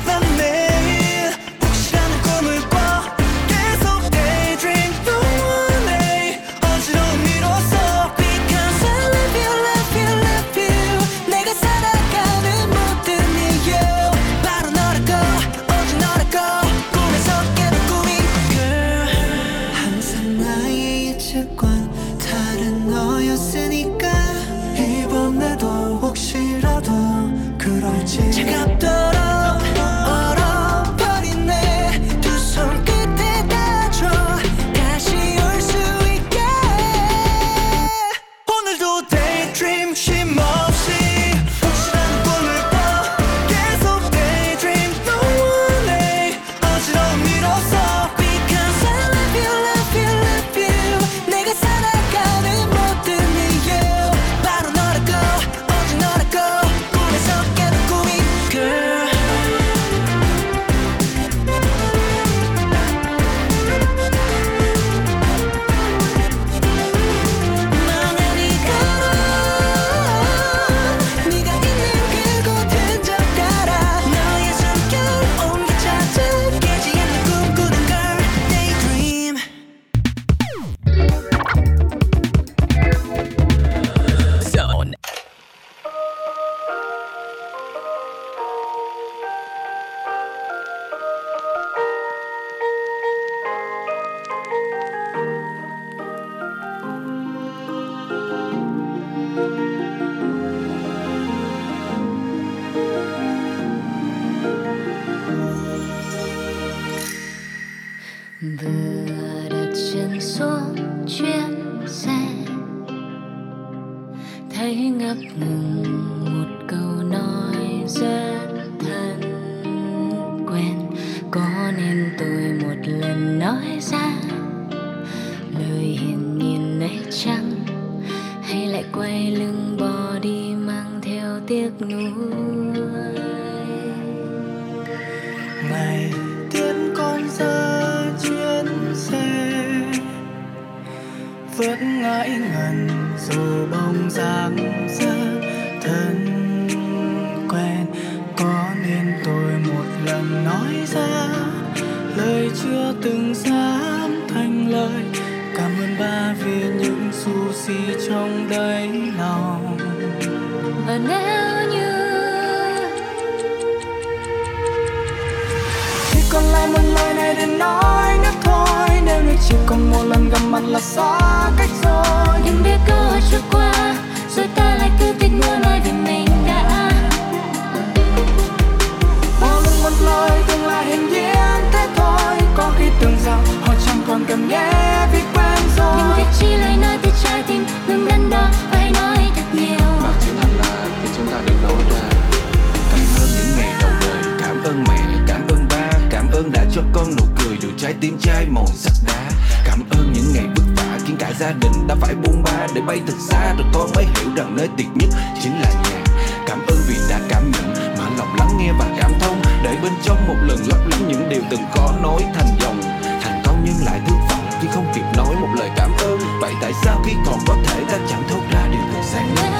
Tại sao khi còn có thể ta chẳng thốt ra điều thật sáng nhất?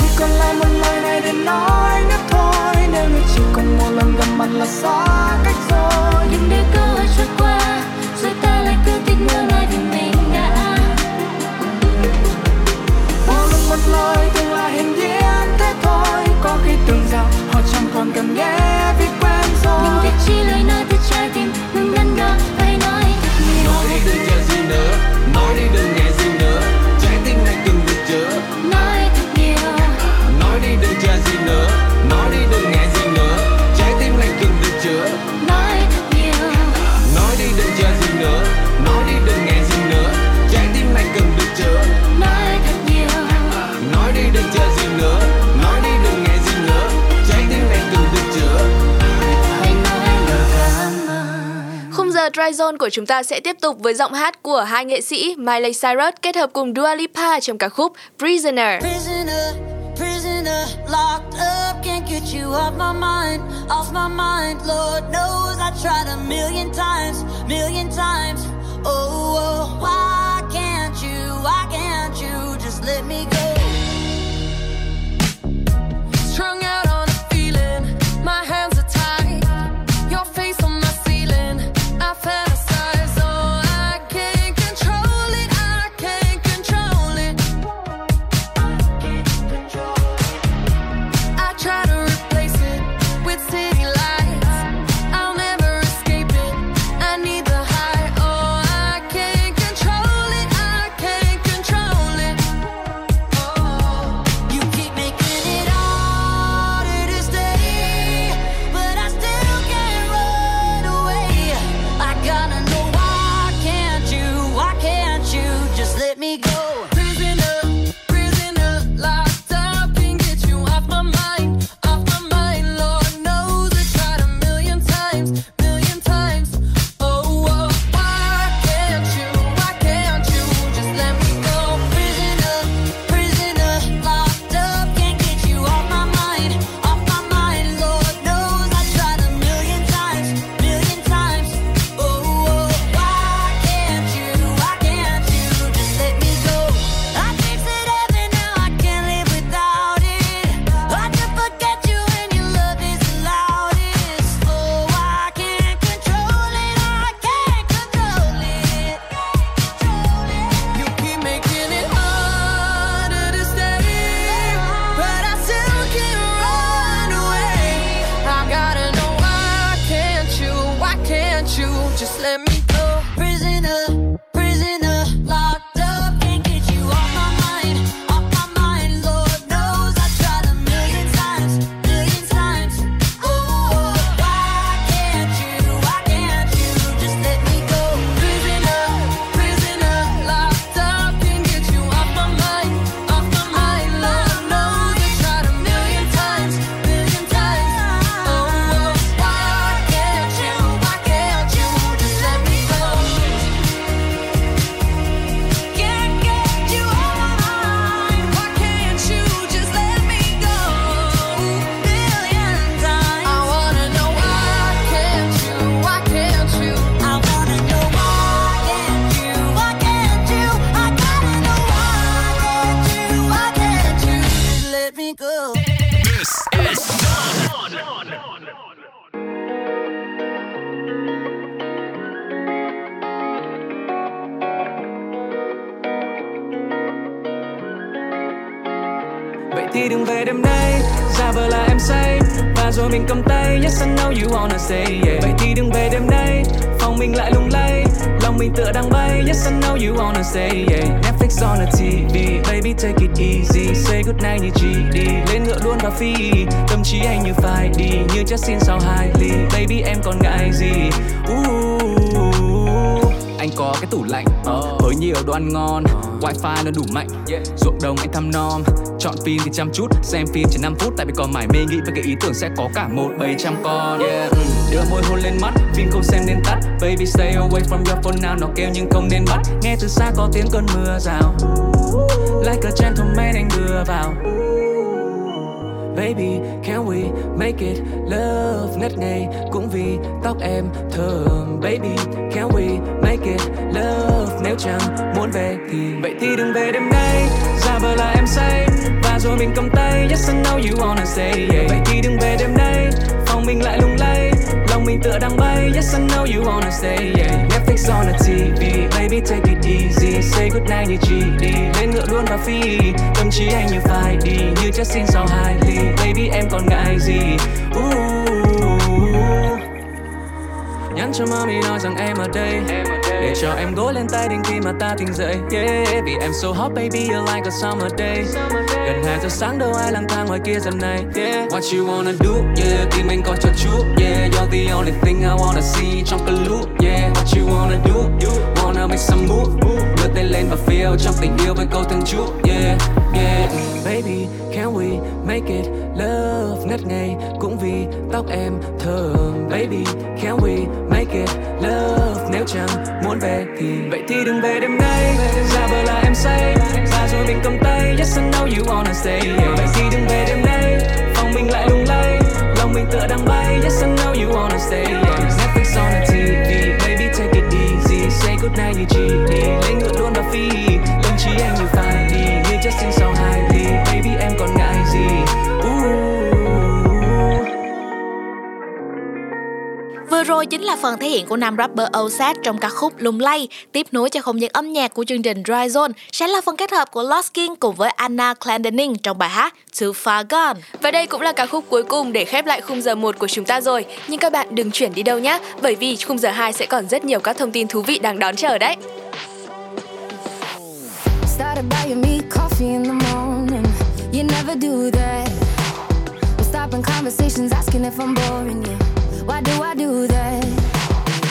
Chỉ còn lại một lời để đến nói nữa thôi. Nếu như chỉ còn một lần gặp mặt là xa cách rồi. Đừng để cơ hội trôi qua, rồi ta lại cứ thích ngỡ ngàng vì mình đã bỏ lỡ một lời từng là hiển nhiên thế thôi. Có khi tưởng rằng họ chẳng còn cần nghe vì quen rồi. Nhưng việc chỉ lời nói từ trái tim ngừng đắn đo phải nói thật nhiều. Nói đi đừng nghe gì nữa, nói đi đừng nghe gì nữa. Trái tim này từng được chữa. Nói thật nhiều. Nói đi đừng chờ gì nữa, nói đi đừng nghe gì nữa. Trái tim này từng được chữa. Nói thật nhiều. Nói đi đừng chờ gì nữa, nói đi đừng nghe gì nữa. Trái tim này từng được chữa. Nói thật nhiều. Nói đi đừng chờ gì nữa. Dry Zone của chúng ta sẽ tiếp tục với giọng hát của hai nghệ sĩ Miley Cyrus kết hợp cùng Dua Lipa trong ca khúc Prisoner. Prisoner, prisoner, locked up, can't get you off my mind, Lord knows I tried a million times, oh, oh, why can't you just let me go? Strung out on a feeling, my hands are tied, your face on my ceiling. I fantasize, oh, I can't control it, I can't control it. I try to replace it with city lights. I'll never escape it, I need the high. Oh, I can't control it, I can't control it. Oh, you keep making it harder to stay, but I still can't run away. Gotta know why can't you just let me go? Prisoner, prisoner, locked up, can't get you off my mind, Lord knows I tried a million times, oh, oh, why can't you just let me go? Prisoner, prisoner, locked up, can't get you off my mind, Lord knows I tried a million times, oh. Why can't you just let me go? I tasted heaven, now I can't live without it. Hard to forget you when your love is the loudest. Oh, I can't control it, I can't control it. You keep making it harder to stay, but I still can't run away. I gotta know why can't you just let me go? Prisoner, prisoner, locked up, can't get you off my mind, Lord knows I tried a million times, oh, why can't you just let me go? Prisoner, prisoner, locked up, can't get you off my mind, Lord knows I tried a million times, oh, why can't you just let me go? Can't get you off my mind. Why can't you just let me go? Million times. I wanna know why can't you? I wanna know why can't you? I gotta know why can't you just let me go? Vậy thì đừng về đêm nay, giả vờ là em say và rồi mình cầm tay, yes I know you wanna say yeah. Vậy thì đừng về đêm nay, phòng mình lại lung lay, lòng mình tựa đang bay, yes I know you wanna say yeah. Netflix on the TV, baby take it easy, say goodnight như GD, lên ngựa luôn vào phi, tâm trí anh như phải đi, như Justin sau hai ly, baby em còn ngại gì? Anh có cái tủ lạnh với nhiều đồ ăn ngon, wifi nó đủ mạnh, ruộng đồng anh thăm nom, chọn phim thì chăm chút, xem phim chỉ 5 phút tại vì còn mải mê nghĩ về cái ý tưởng sẽ có cả 1,700 con. Đưa môi hôn lên mắt, phim không xem nên tắt, baby stay away from your phone now, nó kêu nhưng không nên bắt, nghe từ xa có tiếng cơn mưa rào, like a gentleman anh đưa vào. Baby, can we make it love? Ngất ngây cũng vì tóc em thường. Baby, can we make it love? Nếu chẳng muốn về thì vậy thì đừng về đêm nay. Giả vờ là em say và rồi mình cầm tay. Yes I know you wanna say yeah. Vậy thì đừng về đêm nay. Phòng mình lại lung lay, lòng mình tựa đang bay. Yes I know you wanna say yeah. Netflix on the TV, baby take it easy. Say goodnight như GD, lên ngựa luôn vào phi. Tâm trí anh như phải đi, như chất xin sau hai ly. Baby em còn ngại gì? Nhắn cho mommy nói rằng em ở đây, để cho em gối lên tay đỉnh khi mà ta tỉnh dậy. Yeah, vì em so hot baby you're like a summer day. Gần 2 giờ sáng đâu ai lang thang ngoài kia dần này. Yeah, what you wanna do? Yeah, tim anh có cho chút. Yeah, you're the only thing I wanna see trong cơn loop. Yeah, what you wanna do? You wanna make some move? Đưa tay lên và feel trong tình yêu với câu thân chút. Yeah, yeah. Baby, can we make it love? Ngất ngây cũng vì tóc em thơm. Baby, can we make it love? Nếu chẳng muốn về thì vậy thì đừng về đêm nay. Giả vờ là em say và rồi mình cầm tay. Yes I know you wanna say yeah. Vậy thì đừng về đêm nay. Phòng mình lại lung lay, lòng mình tựa đang bay. Yes I know you wanna say yeah. Netflix on the TV, baby take it easy. Say goodnight như GD, lên ngựa luôn vào phi. Tâm trí anh như phải đi, như Justin sau hai ly. Baby em còn ngại gì? Vừa rồi chính là phần thể hiện của nam rapper OZ trong ca khúc Lung Lay. Tiếp nối cho không gian âm nhạc của chương trình Dry Zone sẽ là phần kết hợp của Lost King cùng với Anna Clendening trong bài hát Too Far Gone. Và đây cũng là ca khúc cuối cùng để khép lại khung giờ 1 của chúng ta rồi. Nhưng các bạn đừng chuyển đi đâu nhé, bởi vì khung giờ 2 sẽ còn rất nhiều các thông tin thú vị đang đón chờ đấy. Why do I do that?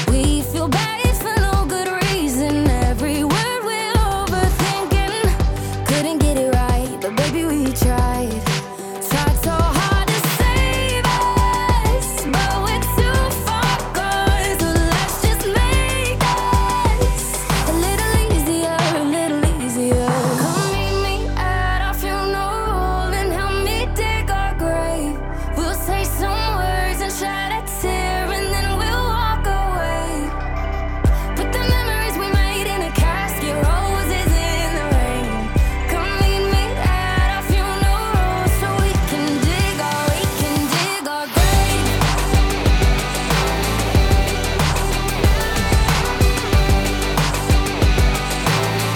We feel bad for no good reason. Every word we're overthinking. Couldn't get it right, but baby we tried. Tried so hard to save us, but we're too far gone. So let's just make this a little easier, a little easier. Come meet me at our funeral and help me dig our grave. We'll say some words and shout out. And then we'll walk away. Put the memories we made in a casket, roses in the rain. Come meet me at our funeral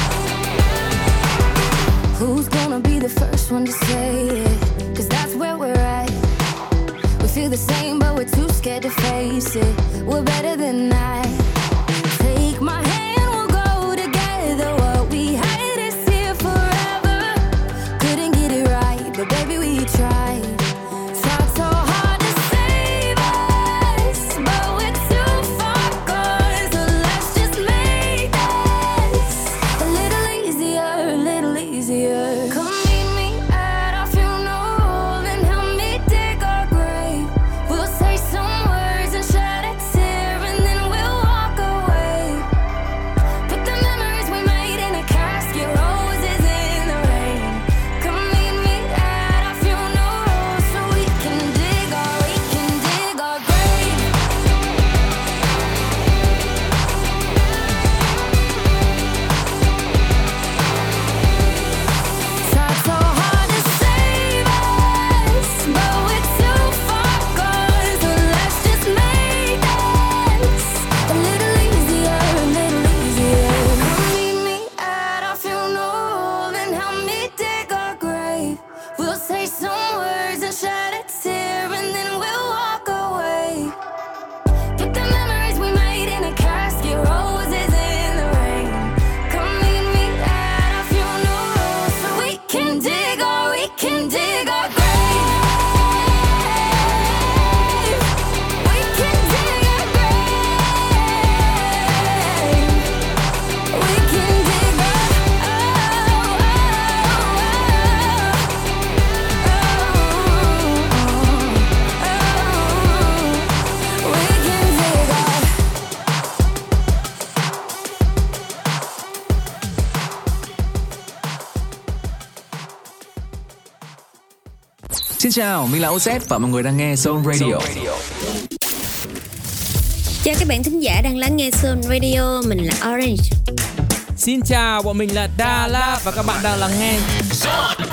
so we can dig our grave. Who's gonna be the first one to say it? 'Cause that's where we're at. We feel the same, but we're too scared to face it. We're better than that. Take my hand, we'll go together. What we had is here forever. Couldn't get it right, but baby we tried. Xin chào, mình là OZ và mọi người đang nghe Zone Radio. Chào các bạn thính giả đang lắng nghe Zone Radio, mình là Orange. Xin chào, bọn mình là Dala và các bạn đang lắng nghe Zone